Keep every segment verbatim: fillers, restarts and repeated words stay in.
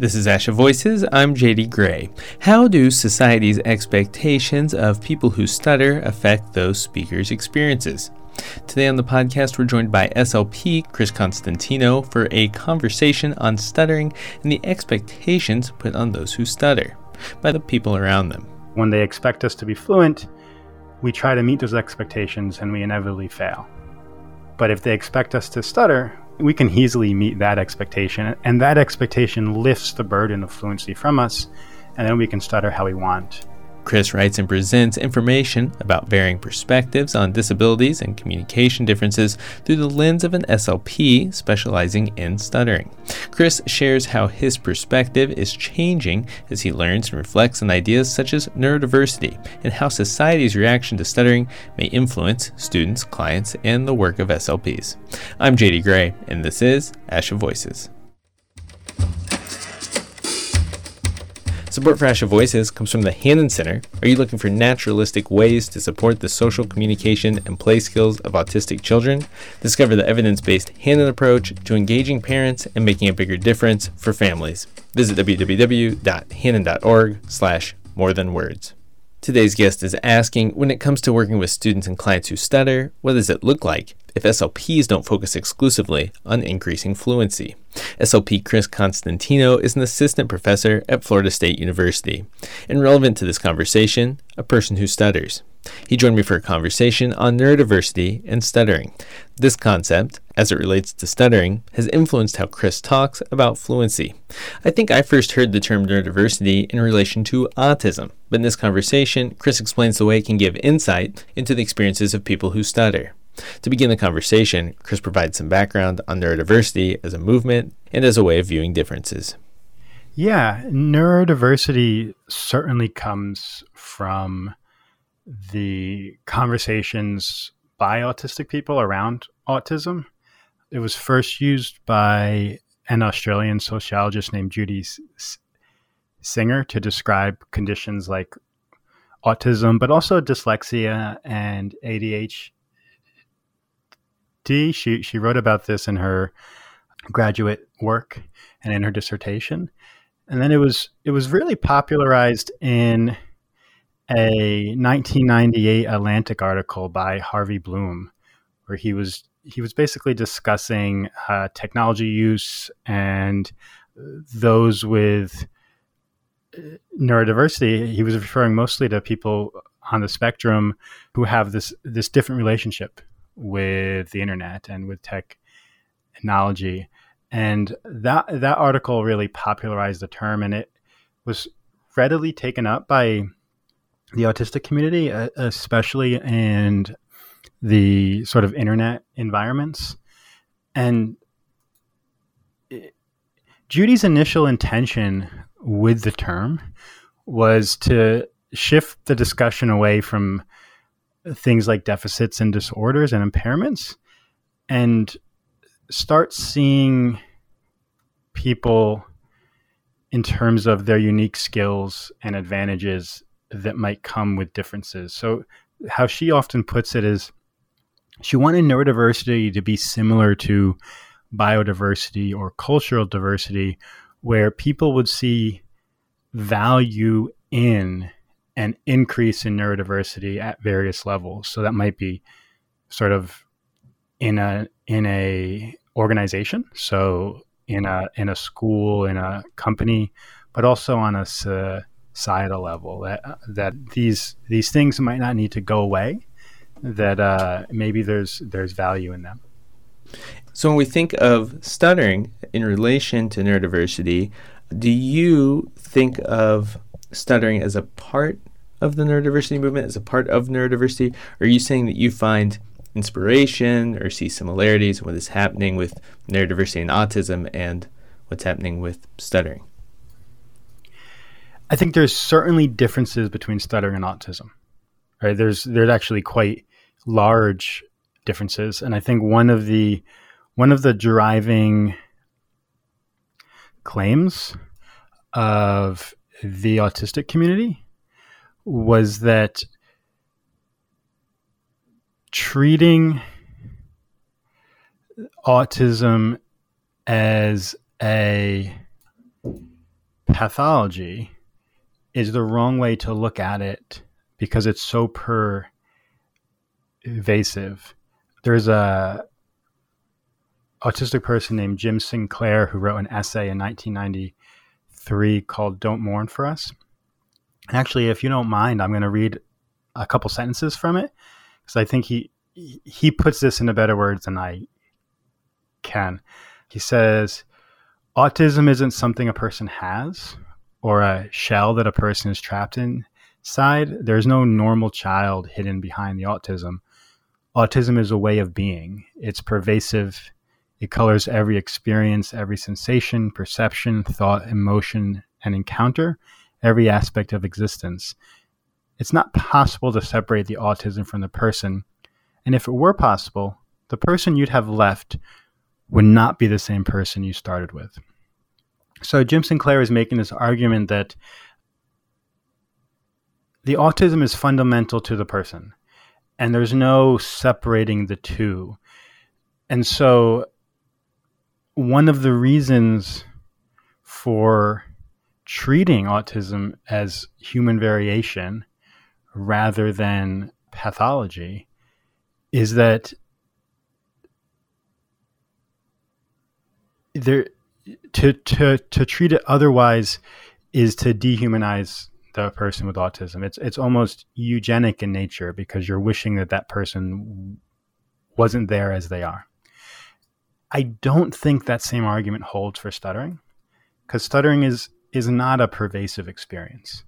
This is ASHA Voices, I'm J D Gray. How do society's expectations of people who stutter affect those speakers' experiences? Today on the podcast, we're joined by S L P Chris Constantino for a conversation on stuttering and the expectations put on those who stutter by the people around them. When they expect us to be fluent, we try to meet those expectations and we inevitably fail. But if they expect us to stutter, we can easily meet that expectation, and that expectation lifts the burden of fluency from us, and then we can stutter how we want. Chris writes and presents information about varying perspectives on disabilities and communication differences through the lens of an S L P specializing in stuttering. Chris shares how his perspective is changing as he learns and reflects on ideas such as neurodiversity and how society's reaction to stuttering may influence students, clients, and the work of S L Ps. I'm J D Gray, and this is ASHA Voices. Support for ASHA Voices comes from the Hanen Center. Are you looking for naturalistic ways to support the social communication and play skills of autistic children? Discover the evidence-based Hanen approach to engaging parents and making a bigger difference for families. Visit w w w dot hanen dot org slash more than words. Today's guest is asking, when it comes to working with students and clients who stutter, what does it look like if S L Ps don't focus exclusively on increasing fluency? S L P Chris Constantino is an assistant professor at Florida State University. And relevant to this conversation, a person who stutters. He joined me for a conversation on neurodiversity and stuttering. This concept, as it relates to stuttering, has influenced how Chris talks about fluency. I think I first heard the term neurodiversity in relation to autism, but in this conversation, Chris explains the way it can give insight into the experiences of people who stutter. To begin the conversation, Chris provides some background on neurodiversity as a movement and as a way of viewing differences. Yeah, neurodiversity certainly comes from the conversations by autistic people around autism. It was first used by an Australian sociologist named Judy Singer to describe conditions like autism, but also dyslexia and A D H D. She, she wrote about this in her graduate work and in her dissertation. And then it was it was really popularized in a nineteen ninety-eight Atlantic article by Harvey Bloom, where he was he was basically discussing uh, technology use and those with neurodiversity. He was referring mostly to people on the spectrum who have this this different relationship with the internet and with technology. And that that article really popularized the term, and it was readily taken up by the autistic community, especially in the sort of internet environments. And it, Judy's initial intention with the term was to shift the discussion away from things like deficits and disorders and impairments, and start seeing people in terms of their unique skills and advantages that might come with differences. So how she often puts it is she wanted neurodiversity to be similar to biodiversity or cultural diversity, where people would see value in an increase in neurodiversity at various levels. So that might be sort of in a in a organization, so in a in a school, in a company, but also on a societal level. That that these these things might not need to go away. That uh, maybe there's there's value in them. So when we think of stuttering in relation to neurodiversity, do you think of stuttering as a part of the neurodiversity movement, as a part of neurodiversity? Or are you saying that you find inspiration or see similarities in what is happening with neurodiversity and autism and what's happening with stuttering? I think there's certainly differences between stuttering and autism. Right? There's there's actually quite large differences, and I think one of the one of the driving claims of the autistic community was that treating autism as a pathology is the wrong way to look at it because it's so pervasive. There's a autistic person named Jim Sinclair who wrote an essay in nineteen ninety-three called Don't Mourn for Us. Actually, if you don't mind, I'm going to read a couple sentences from it because I think he he puts this into better words than I can. He says, autism isn't something a person has or a shell that a person is trapped inside. There's no normal child hidden behind the autism. Autism is a way of being. It's pervasive. It colors every experience, every sensation, perception, thought, emotion, and encounter, every aspect of existence. It's not possible to separate the autism from the person. And if it were possible, the person you'd have left would not be the same person you started with. So Jim Sinclair is making this argument that the autism is fundamental to the person, and there's no separating the two. And so one of the reasons for treating autism as human variation rather than pathology is that There, to to to treat it otherwise is to dehumanize the person with autism. It's it's almost eugenic in nature because you're wishing that that person wasn't there as they are. I don't think that same argument holds for stuttering, because stuttering is is not a pervasive experience,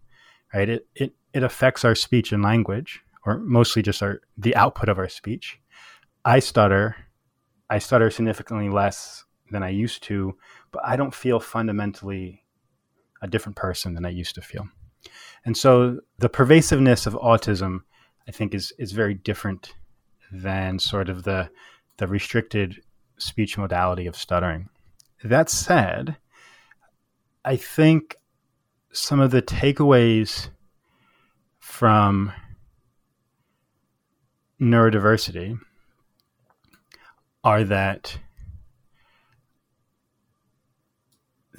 right? It it it affects our speech and language, or mostly just our the output of our speech. I stutter, I stutter significantly less than I used to, but I don't feel fundamentally a different person than I used to feel. And so the pervasiveness of autism, I think, is is very different than sort of the the restricted speech modality of stuttering. That said, I think some of the takeaways from neurodiversity are that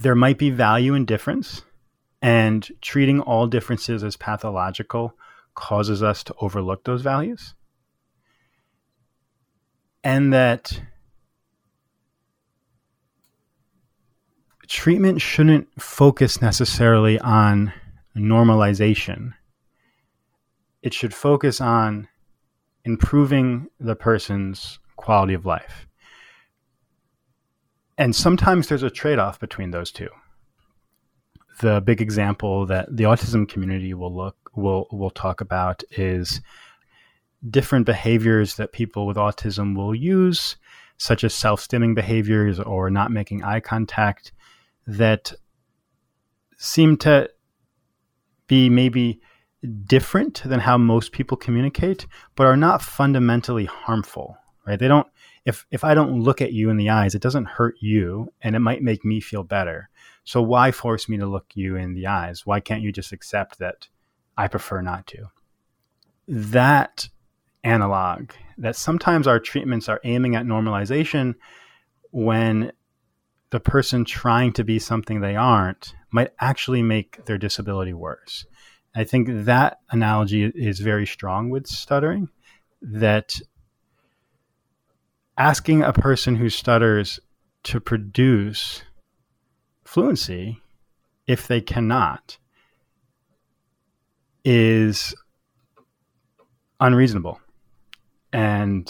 there might be value in difference, and treating all differences as pathological causes us to overlook those values. And that treatment shouldn't focus necessarily on normalization. It should focus on improving the person's quality of life. And sometimes there's a trade-off between those two. The big example that the autism community will look will will talk about is different behaviors that people with autism will use, such as self-stimming behaviors or not making eye contact, that seem to be maybe different than how most people communicate, but are not fundamentally harmful, right? They don't If if I don't look at you in the eyes, it doesn't hurt you, and it might make me feel better. So why force me to look you in the eyes? Why can't you just accept that I prefer not to? That analog, that sometimes our treatments are aiming at normalization when the person trying to be something they aren't might actually make their disability worse. I think that analogy is very strong with stuttering, that asking a person who stutters to produce fluency, if they cannot, is unreasonable and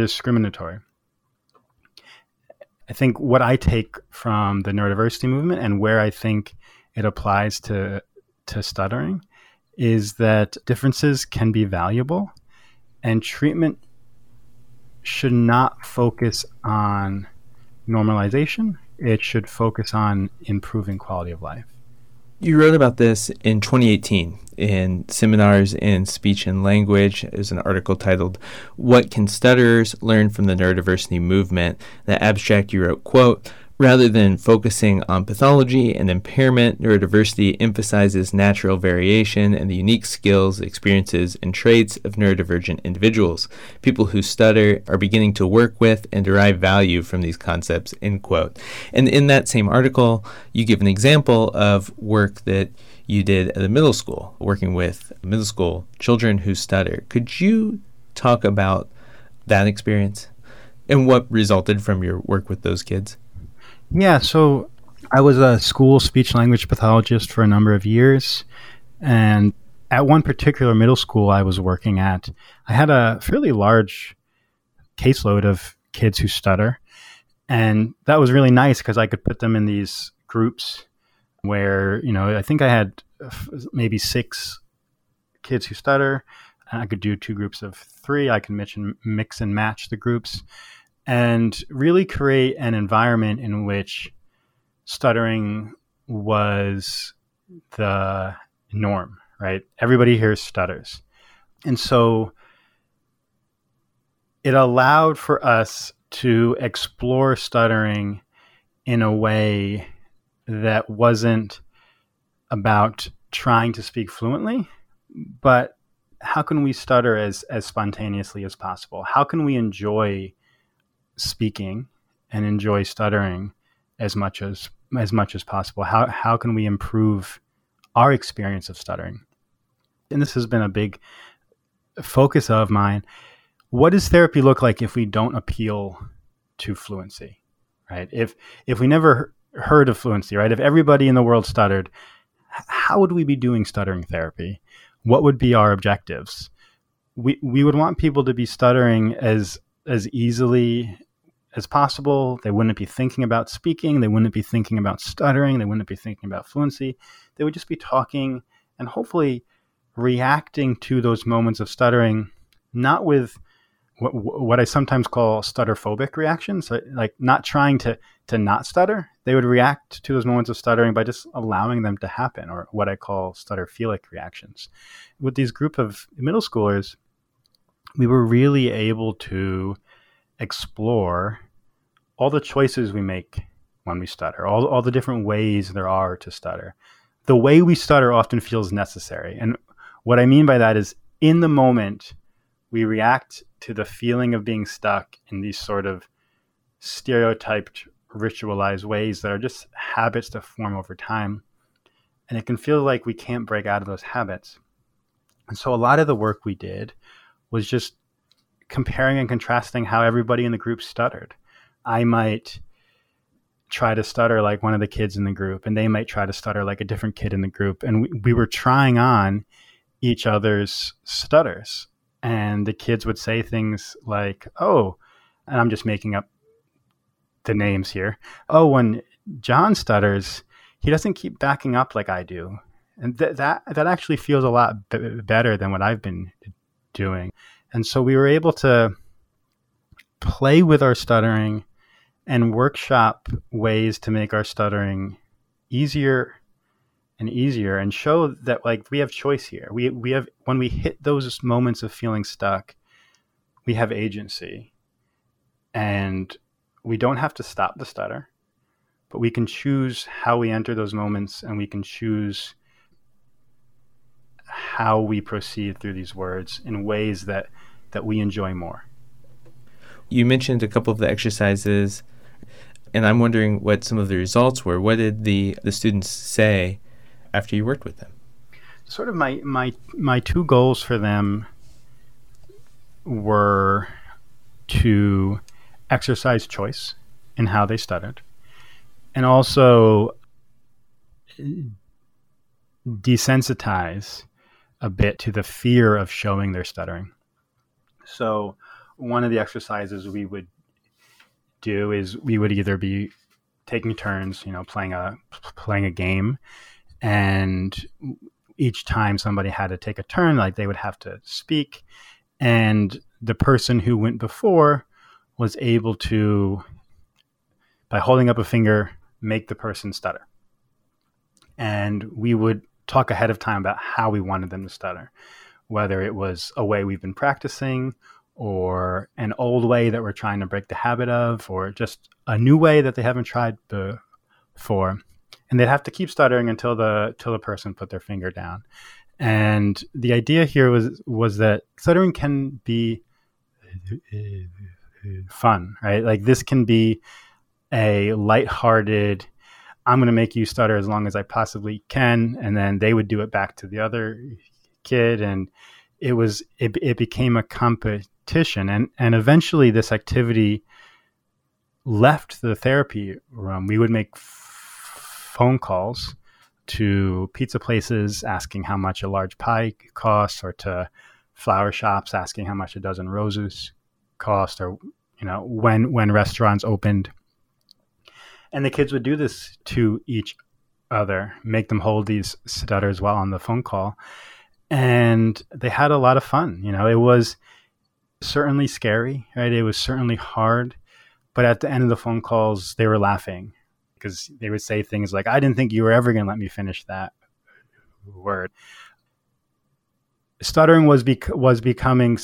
discriminatory. I think what I take from the neurodiversity movement and where I think it applies to, to stuttering is that differences can be valuable, and treatment should not focus on normalization. It should focus on improving quality of life. You wrote about this in twenty eighteen in Seminars in Speech and Language. It was an article titled, "What Can Stutterers Learn from the Neurodiversity Movement?" The abstract you wrote, quote, Rather than focusing on pathology and impairment, neurodiversity emphasizes natural variation and the unique skills, experiences, and traits of neurodivergent individuals. People who stutter are beginning to work with and derive value from these concepts, end quote. And in that same article, you give an example of work that you did at the middle school, working with middle school children who stutter. Could you talk about that experience and what resulted from your work with those kids? Yeah, so I was a school speech-language pathologist for a number of years, and at one particular middle school I was working at, I had a fairly large caseload of kids who stutter, and that was really nice because I could put them in these groups where, you know, I think I had maybe six kids who stutter, and I could do two groups of three. I could mix and, mix and match the groups, and really create an environment in which stuttering was the norm, right? Everybody here stutters. And so it allowed for us to explore stuttering in a way that wasn't about trying to speak fluently, but how can we stutter as, as spontaneously as possible? How can we enjoy speaking and enjoy stuttering as much as as much as possible? How how can we improve our experience of stuttering? And this has been a big focus of mine. What does therapy look like if we don't appeal to fluency, right? If if we never heard of fluency, right? If everybody in the world stuttered, how would we be doing stuttering therapy? What would be our objectives? We we would want people to be stuttering as as easily as possible. They wouldn't be thinking about speaking. They wouldn't be thinking about stuttering. They wouldn't be thinking about fluency. They would just be talking and hopefully reacting to those moments of stuttering, not with what, what I sometimes call stutterphobic reactions, like not trying to, to not stutter. They would react to those moments of stuttering by just allowing them to happen, or what I call stutterphilic reactions. With these group of middle schoolers, we were really able to explore all the choices we make when we stutter, all, all the different ways there are to stutter. The way we stutter often feels necessary. And what I mean by that is, in the moment, we react to the feeling of being stuck in these sort of stereotyped, ritualized ways that are just habits that form over time. And it can feel like we can't break out of those habits. And so a lot of the work we did was just comparing and contrasting how everybody in the group stuttered. I might try to stutter like one of the kids in the group, and they might try to stutter like a different kid in the group. And we, we were trying on each other's stutters. And the kids would say things like, oh, and I'm just making up the names here. Oh, when John stutters, he doesn't keep backing up like I do. And th- that that actually feels a lot b- better than what I've been doing. And so we were able to play with our stuttering and workshop ways to make our stuttering easier and easier, and show that, like, we have choice here. We we have, when we hit those moments of feeling stuck, we have agency, and we don't have to stop the stutter, but we can choose how we enter those moments, and we can choose how we proceed through these words in ways that, that we enjoy more. You mentioned a couple of the exercises, and I'm wondering what some of the results were. What did the, the students say after you worked with them? Sort of my, my, my two goals for them were to exercise choice in how they stuttered, and also desensitize a bit to the fear of showing their stuttering. So one of the exercises we would do is we would either be taking turns, you know, playing a playing a game, and each time somebody had to take a turn, like they would have to speak, and the person who went before was able to, by holding up a finger, make the person stutter. And we would talk ahead of time about how we wanted them to stutter, whether it was a way we've been practicing or an old way that we're trying to break the habit of, or just a new way that they haven't tried before. And they'd have to keep stuttering until the till the person put their finger down. And the idea here was was that stuttering can be fun, right? Like this can be a lighthearted, I'm going to make you stutter as long as I possibly can. And then they would do it back to the other kid. And it was, it, it became a competition. And, and eventually this activity left the therapy room. We would make f- phone calls to pizza places, asking how much a large pie costs, or to flower shops, asking how much a dozen roses cost, or, you know, when, when restaurants opened. And the kids would do this to each other, make them hold these stutters while on the phone call. And they had a lot of fun. You know, it was certainly scary, right? It was certainly hard. But at the end of the phone calls, they were laughing because they would say things like, I didn't think you were ever going to let me finish that word. Stuttering was bec- was becoming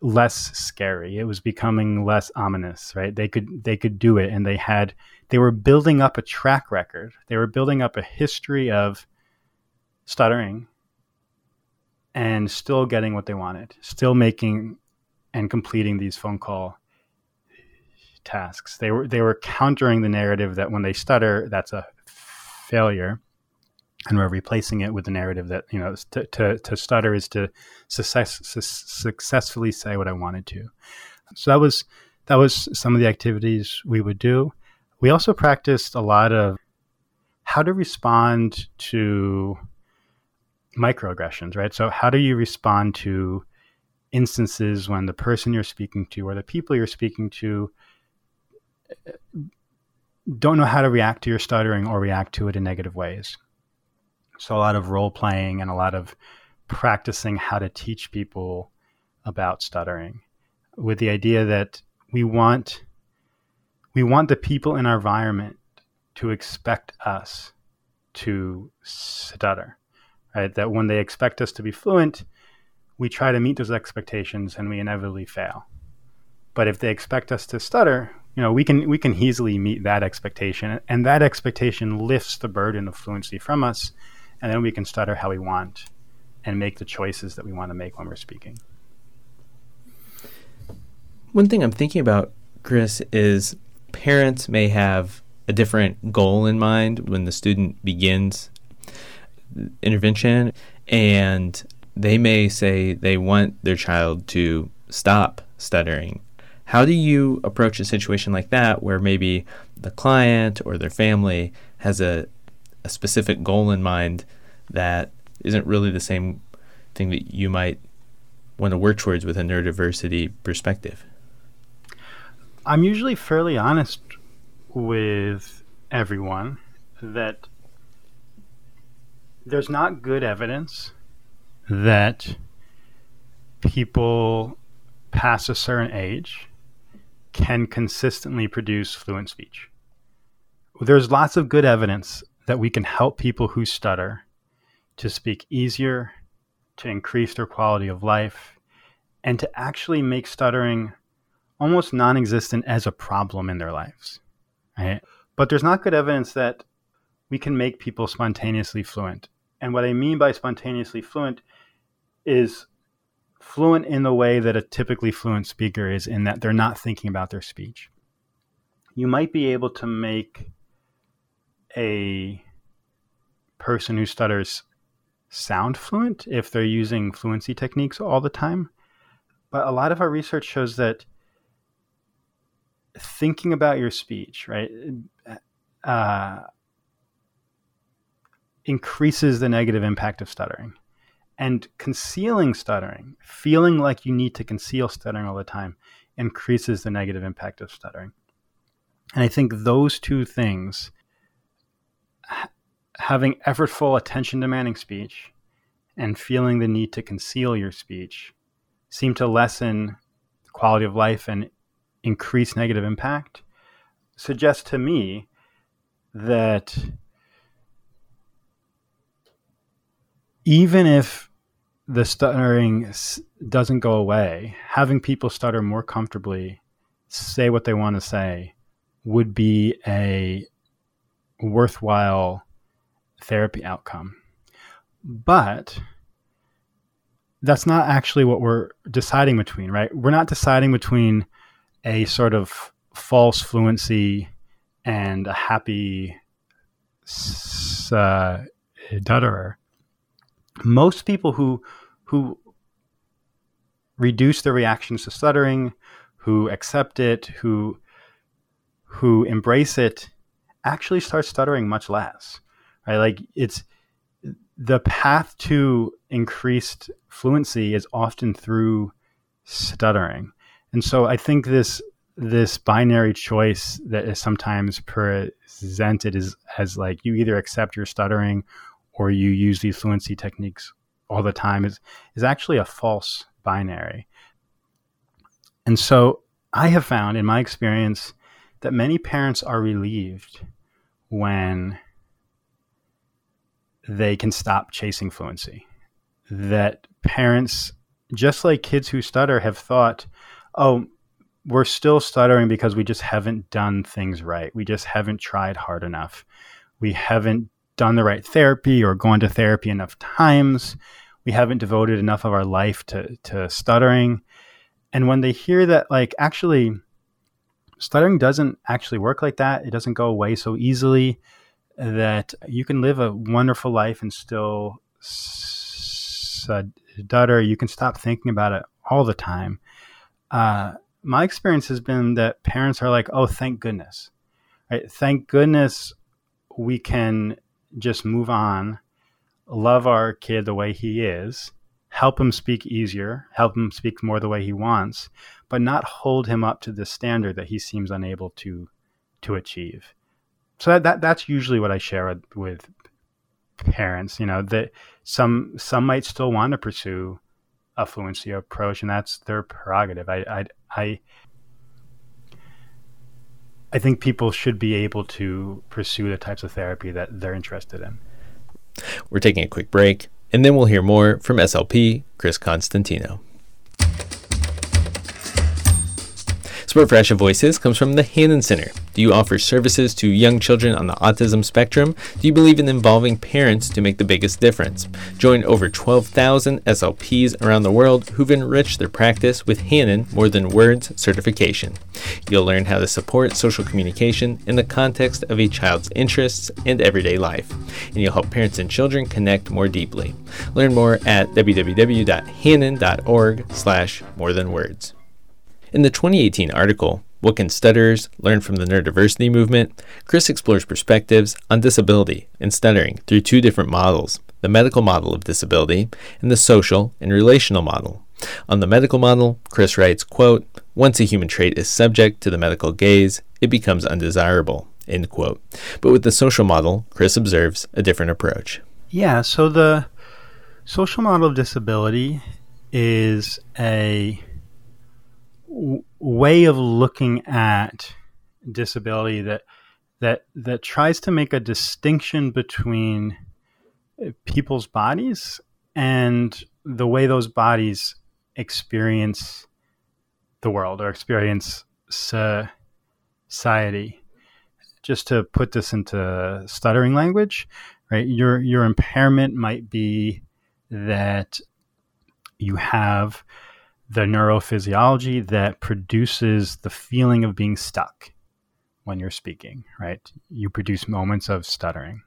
less scary. It was becoming less ominous, right? They could, they could do it. And they had, they were building up a track record. They were building up a history of stuttering and still getting what they wanted, still making and completing these phone call tasks. They were, they were countering the narrative that when they stutter, that's a failure. And we're replacing it with the narrative that, you know, to to, to stutter is to success, su- successfully say what I wanted to. So that was that was some of the activities we would do. We also practiced a lot of how to respond to microaggressions, right? So how do you respond to instances when the person you're speaking to or the people you're speaking to don't know how to react to your stuttering or react to it in negative ways? So a lot of role playing and a lot of practicing how to teach people about stuttering, with the idea that we want we want the people in our environment to expect us to stutter, right? That when they expect us to be fluent, we try to meet those expectations and we inevitably fail. But if they expect us to stutter, you know, we can we can easily meet that expectation, and that expectation lifts the burden of fluency from us. And then we can stutter how we want and make the choices that we want to make when we're speaking. One thing I'm thinking about, Chris, is parents may have a different goal in mind when the student begins intervention, and they may say they want their child to stop stuttering. How do you approach a situation like that where maybe the client or their family has a a specific goal in mind that isn't really the same thing that you might want to work towards with a neurodiversity perspective? I'm usually fairly honest with everyone that there's not good evidence that people past a certain age can consistently produce fluent speech. There's lots of good evidence that we can help people who stutter to speak easier, to increase their quality of life, and to actually make stuttering almost non-existent as a problem in their lives, right? But there's not good evidence that we can make people spontaneously fluent. And what I mean by spontaneously fluent is fluent in the way that a typically fluent speaker is, in that they're not thinking about their speech. You might be able to make a person who stutters sound fluent if they're using fluency techniques all the time. But a lot of our research shows that thinking about your speech, right, uh, increases the negative impact of stuttering. And concealing stuttering, feeling like you need to conceal stuttering all the time, increases the negative impact of stuttering. And I think those two things, having effortful, attention-demanding speech and feeling the need to conceal your speech, seem to lessen the quality of life and increase negative impact, suggests to me that even if the stuttering doesn't go away, having people stutter more comfortably, say what they want to say, would be a worthwhile therapy outcome. But that's not actually what we're deciding between, right? We're not deciding between a sort of false fluency and a happy uh, stutterer. Most people who who reduce their reactions to stuttering, who accept it, who who embrace it, actually start stuttering much less, right? Like it's the path to increased fluency is often through stuttering. And so I think this this binary choice that is sometimes presented is as like you either accept your stuttering or you use these fluency techniques all the time is is actually a false binary. And so I have found in my experience that many parents are relieved when they can stop chasing fluency. That parents, just like kids who stutter, have thought, oh, we're still stuttering because we just haven't done things right. We just haven't tried hard enough. We haven't done the right therapy or gone to therapy enough times. We haven't devoted enough of our life to, to stuttering. And when they hear that, like, actually, stuttering doesn't actually work like that. It doesn't go away so easily, that you can live a wonderful life and still stutter. You can stop thinking about it all the time. Uh, my experience has been that parents are like, oh, thank goodness, right? Thank goodness we can just move on, love our kid the way he is, help him speak easier, help him speak more the way he wants, but not hold him up to the standard that he seems unable to, to achieve. So that, that that's usually what I share with, with parents, you know, that some some might still want to pursue a fluency approach, and that's their prerogative. I I I, I think people should be able to pursue the types of therapy that they're interested in. We're taking a quick break, and then we'll hear more from S L P Chris Constantino. Support for ASHA Voices comes from the Hanen Center. Do you offer services to young children on the autism spectrum? Do you believe in involving parents to make the biggest difference? Join over twelve thousand S L Ps around the world who've enriched their practice with Hanen More Than Words certification. You'll learn how to support social communication in the context of a child's interests and everyday life, and you'll help parents and children connect more deeply. Learn more at w w w dot hanen dot org slash more than words. In the twenty eighteen article, What Can Stutterers Learn from the Neurodiversity Movement?, Chris explores perspectives on disability and stuttering through two different models, the medical model of disability and the social and relational model. On the medical model, Chris writes, quote, "Once a human trait is subject to the medical gaze, it becomes undesirable," end quote. But with the social model, Chris observes a different approach. Yeah, so the social model of disability is a way of looking at disability that that that tries to make a distinction between people's bodies and the way those bodies experience the world or experience society. Just to put this into stuttering language, right? Your your impairment might be that you have the neurophysiology that produces the feeling of being stuck when you're speaking, right? You produce moments of stuttering.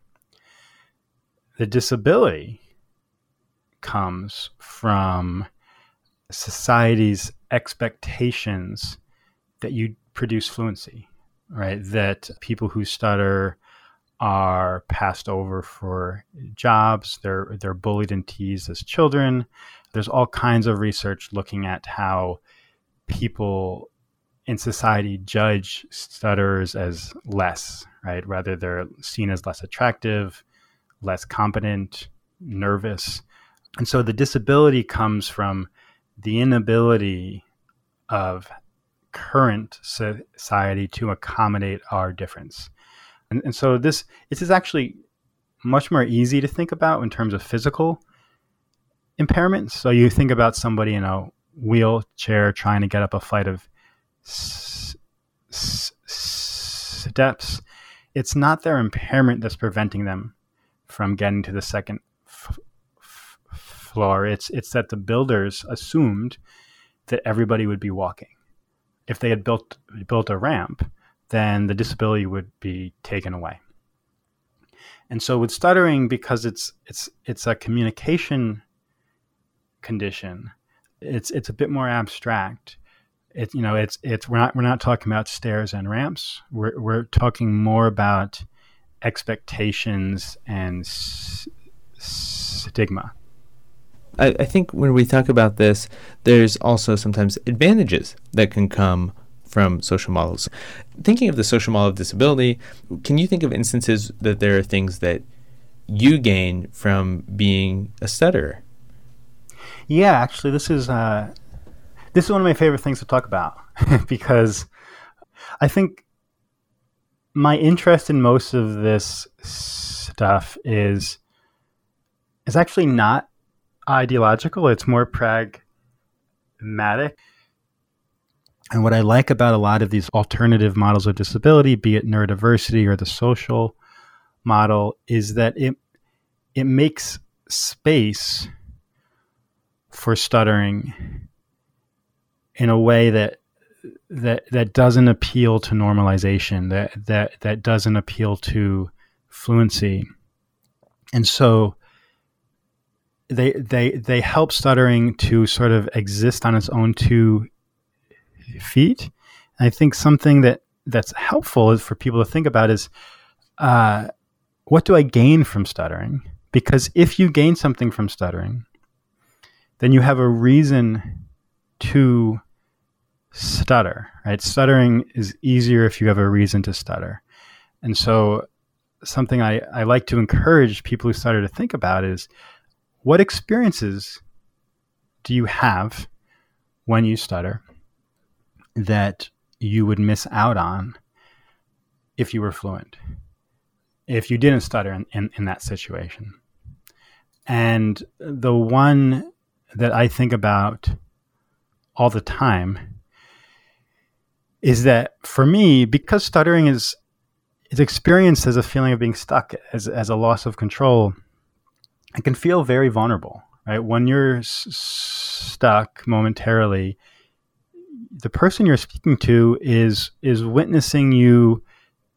The disability comes from society's expectations that you produce fluency, right? That people who stutter are passed over for jobs, they're they're bullied and teased as children. There's all kinds of research looking at how people in society judge stutterers as less, right? Rather, they're seen as less attractive, less competent, nervous. And so the disability comes from the inability of current society to accommodate our difference. And, and so this, this is actually much more easy to think about in terms of physical impairments. So you think about somebody in a wheelchair trying to get up a flight of s- s- steps. It's not their impairment that's preventing them from getting to the second f- f- floor. It's it's that the builders assumed that everybody would be walking. If they had built built a ramp, then the disability would be taken away. And so with stuttering, because it's it's it's a communication condition, it's it's a bit more abstract. It you know it's it's we're not we're not talking about stairs and ramps. We're we're talking more about expectations and s- stigma. I, I think when we talk about this, there's also sometimes advantages that can come from social models. Thinking of the social model of disability, can you think of instances that there are things that you gain from being a stutterer? Yeah, actually, this is uh, this is one of my favorite things to talk about because I think my interest in most of this stuff is is actually not ideological. It's more pragmatic. And what I like about a lot of these alternative models of disability, be it neurodiversity or the social model, is that it it makes space for stuttering in a way that that that doesn't appeal to normalization, that that that doesn't appeal to fluency. And so they they they help stuttering to sort of exist on its own two feet. And I think something that that's helpful is for people to think about is uh, what do I gain from stuttering? Because if you gain something from stuttering, then you have a reason to stutter, right? Stuttering is easier if you have a reason to stutter. And so something I, I like to encourage people who stutter to think about is, what experiences do you have when you stutter that you would miss out on if you were fluent, if you didn't stutter in, in, in that situation? And the one that I think about all the time is that for me, because stuttering is is experienced as a feeling of being stuck, as as a loss of control, I can feel very vulnerable, right? When you're s- stuck momentarily, the person you're speaking to is is witnessing you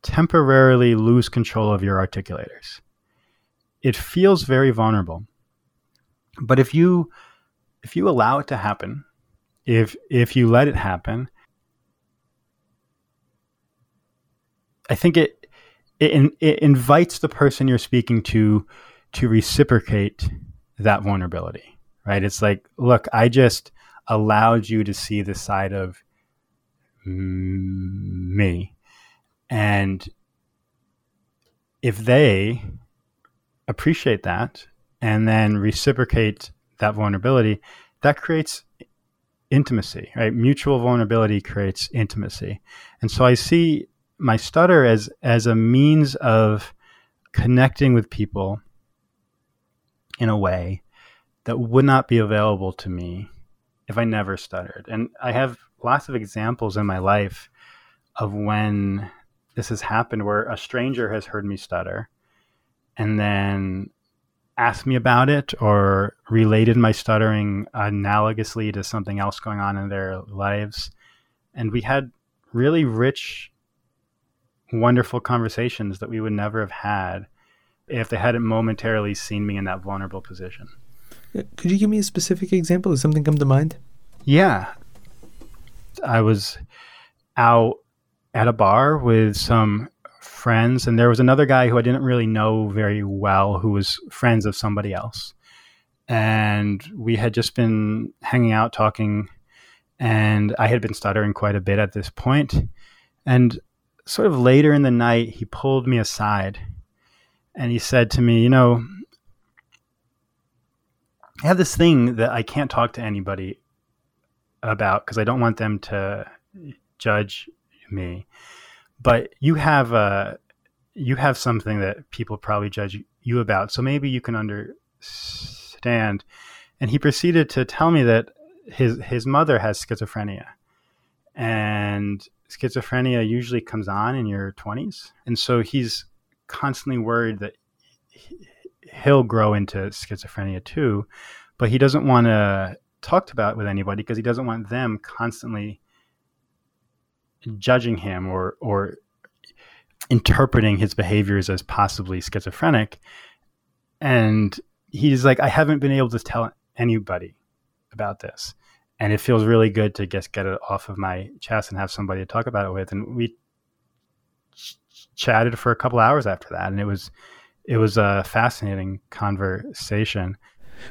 temporarily lose control of your articulators. It feels very vulnerable. But if you if you allow it to happen, if if you let it happen, I think it it, it invites the person you're speaking to to reciprocate that vulnerability, right? It's like, look, I just allowed you to see the side of me. And if they appreciate that and then reciprocate that vulnerability, that creates intimacy, right? Mutual vulnerability creates intimacy. And so I see my stutter as as a means of connecting with people in a way that would not be available to me if I never stuttered. And I have lots of examples in my life of when this has happened, where a stranger has heard me stutter and then asked me about it or related my stuttering analogously to something else going on in their lives. And we had really rich, wonderful conversations that we would never have had if they hadn't momentarily seen me in that vulnerable position. Could you give me a specific example? Does something come to mind? Yeah. I was out at a bar with some friends, and there was another guy who I didn't really know very well who was friends of somebody else. And we had just been hanging out, talking, and I had been stuttering quite a bit at this point. And sort of later in the night, he pulled me aside and he said to me, you know, I have this thing that I can't talk to anybody about because I don't want them to judge me. But you have a, you have something that people probably judge you about, so maybe you can understand. And he proceeded to tell me that his his mother has schizophrenia, and schizophrenia usually comes on in your twenties. And so he's constantly worried that he'll grow into schizophrenia too, but he doesn't want to talk about it with anybody because he doesn't want them constantly judging him or or interpreting his behaviors as possibly schizophrenic. And he's like, I haven't been able to tell anybody about this. And it feels really good to just get it off of my chest and have somebody to talk about it with. And we ch- chatted for a couple hours after that. And it was, it was a fascinating conversation.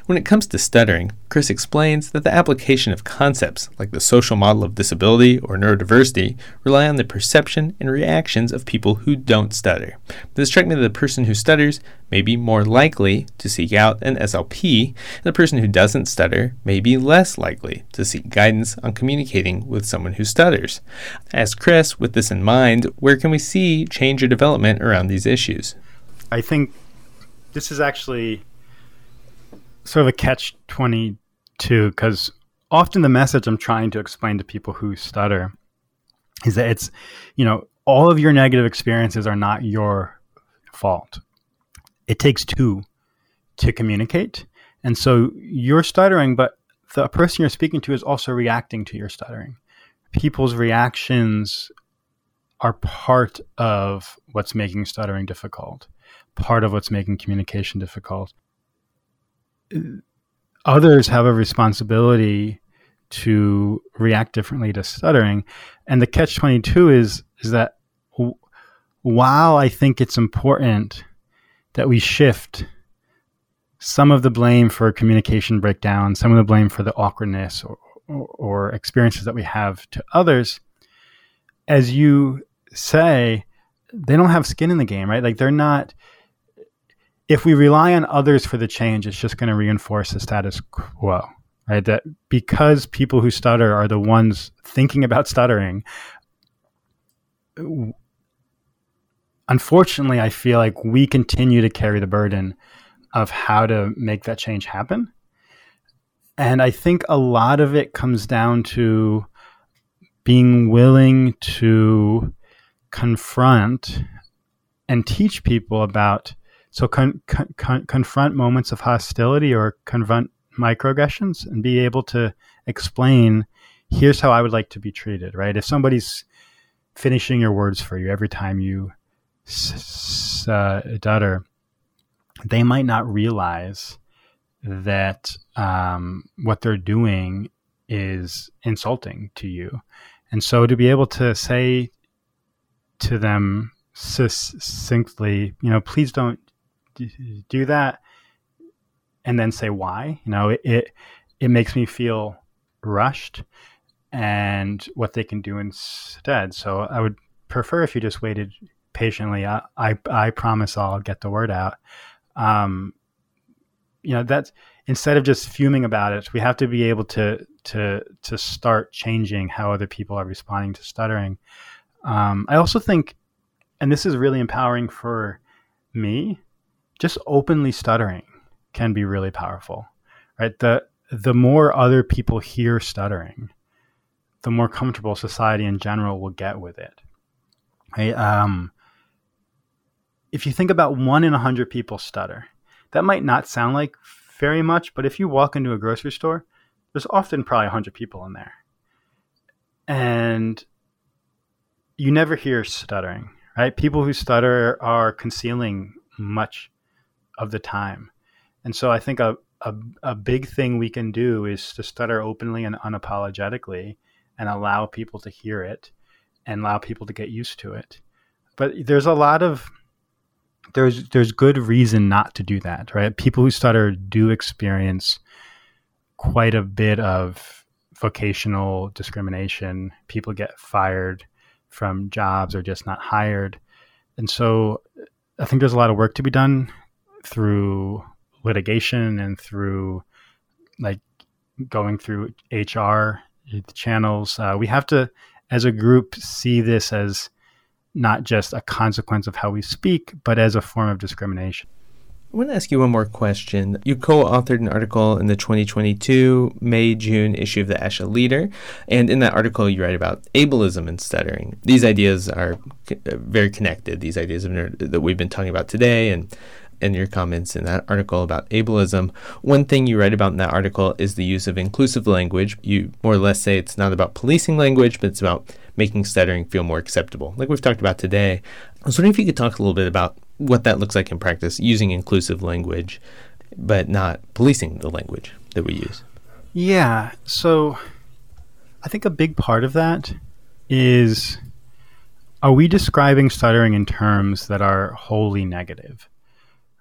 When it comes to stuttering, Chris explains that the application of concepts like the social model of disability or neurodiversity rely on the perception and reactions of people who don't stutter. This struck me that the person who stutters may be more likely to seek out an S L P, and the person who doesn't stutter may be less likely to seek guidance on communicating with someone who stutters. I asked Chris, with this in mind, where can we see change or development around these issues? I think this is actually sort of a catch twenty-two, because often the message I'm trying to explain to people who stutter is that it's, you know, all of your negative experiences are not your fault. It takes two to communicate. And so you're stuttering, but the person you're speaking to is also reacting to your stuttering. People's reactions are part of what's making stuttering difficult, part of what's making communication difficult. Others have a responsibility to react differently to stuttering. And the catch twenty-two is, is that w- while I think it's important that we shift some of the blame for communication breakdown, some of the blame for the awkwardness or, or, or experiences that we have to others, as you say, they don't have skin in the game, right? Like they're not... If we rely on others for the change, it's just going to reinforce the status quo, right? That because people who stutter are the ones thinking about stuttering, unfortunately, I feel like we continue to carry the burden of how to make that change happen. And I think a lot of it comes down to being willing to confront and teach people about So con- con- confront moments of hostility or confront microaggressions and be able to explain, here's how I would like to be treated, right? If somebody's finishing your words for you every time you stutter, they might not realize that um, what they're doing is insulting to you. And so to be able to say to them succinctly, you know, please don't do that, and then say why. You know, it, it it makes me feel rushed, and what they can do instead. So I would prefer if you just waited patiently. I I, I promise I'll get the word out. Um, you know, that's instead of just fuming about it, we have to be able to to to start changing how other people are responding to stuttering. Um, I also think, and this is really empowering for me, just openly stuttering can be really powerful, right? The the more other people hear stuttering, the more comfortable society in general will get with it. Right? Um, if you think about one in a hundred people stutter, that might not sound like very much, but if you walk into a grocery store, there's often probably a hundred people in there. And you never hear stuttering, right? People who stutter are concealing much of the time. And so I think a, a a big thing we can do is to stutter openly and unapologetically and allow people to hear it and allow people to get used to it. But there's a lot of, there's there's good reason not to do that, right? People who stutter do experience quite a bit of vocational discrimination. People get fired from jobs or just not hired. And so I think there's a lot of work to be done through litigation and through like going through H R channels. Uh, we have to, as a group, see this as not just a consequence of how we speak, but as a form of discrimination. I want to ask you one more question. You co-authored an article in the twenty twenty-two May-June issue of the ASHA Leader, and in that article you write about ableism and stuttering. These ideas are c- very connected, these ideas of nerd- that we've been talking about today, and and your comments in that article about ableism. One thing you write about in that article is the use of inclusive language. You more or less say it's not about policing language, but it's about making stuttering feel more acceptable, like we've talked about today. I was wondering if you could talk a little bit about what that looks like in practice, using inclusive language, but not policing the language that we use. Yeah, so I think a big part of that is, are we describing stuttering in terms that are wholly negative?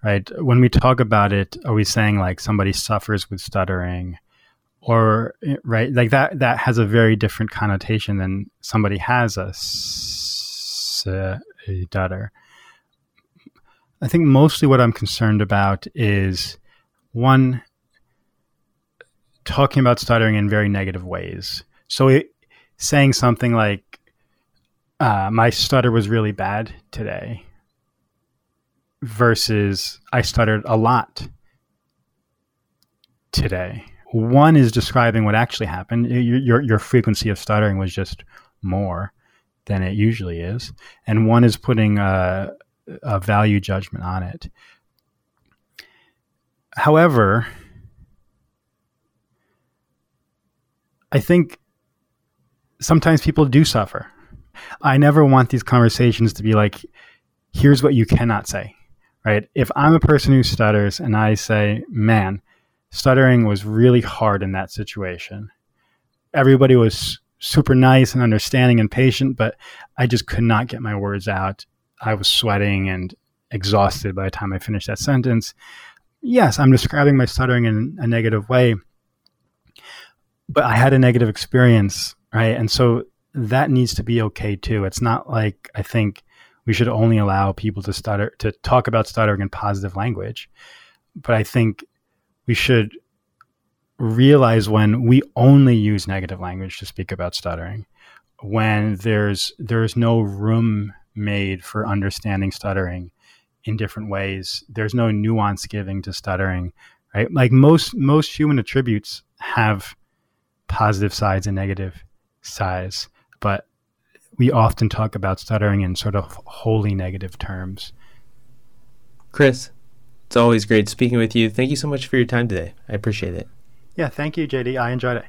Right? When we talk about it, are we saying like somebody suffers with stuttering, or right? Like that, that has a very different connotation than somebody has a stutter. I think mostly what I'm concerned about is, one, talking about stuttering in very negative ways. So it, saying something like, uh, my stutter was really bad today, versus I stuttered a lot today. One is describing what actually happened. Your, your, your frequency of stuttering was just more than it usually is. And one is putting a, a value judgment on it. However, I think sometimes people do suffer. I never want these conversations to be like, here's what you cannot say. Right? If I'm a person who stutters and I say, man, stuttering was really hard in that situation. Everybody was super nice and understanding and patient, but I just could not get my words out. I was sweating and exhausted by the time I finished that sentence. Yes, I'm describing my stuttering in a negative way, but I had a negative experience, right? And so that needs to be okay too. It's not like I think we should only allow people to stutter, to talk about stuttering in positive language. But I think we should realize when we only use negative language to speak about stuttering, when there's there's no room made for understanding stuttering in different ways. There's no nuance giving to stuttering, right? Like most most human attributes have positive sides and negative sides, but we often talk about stuttering in sort of wholly negative terms. Chris, it's always great speaking with you. Thank you so much for your time today. I appreciate it. Yeah, thank you, J D. I enjoyed it.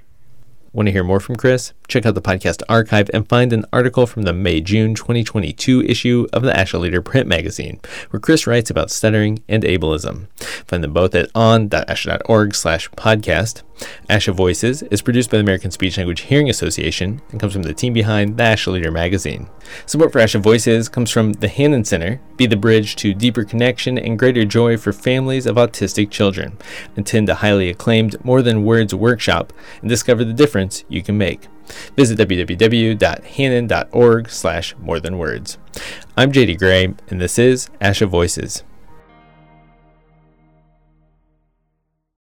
Want to hear more from Chris? Check out the podcast archive and find an article from the May-June twenty twenty-two issue of the ASHA Leader print magazine, where Chris writes about stuttering and ableism. Find them both at on.asha.org slash podcast. ASHA Voices is produced by the American Speech Language Hearing Association and comes from the team behind the ASHA Leader magazine. Support for ASHA Voices comes from the Hanen Center, be the bridge to deeper connection and greater joy for families of autistic children. Attend a highly acclaimed More Than Words workshop and discover the difference you can make. Visit www.hanen.org slash more than words. I'm J D Gray, and this is ASHA Voices.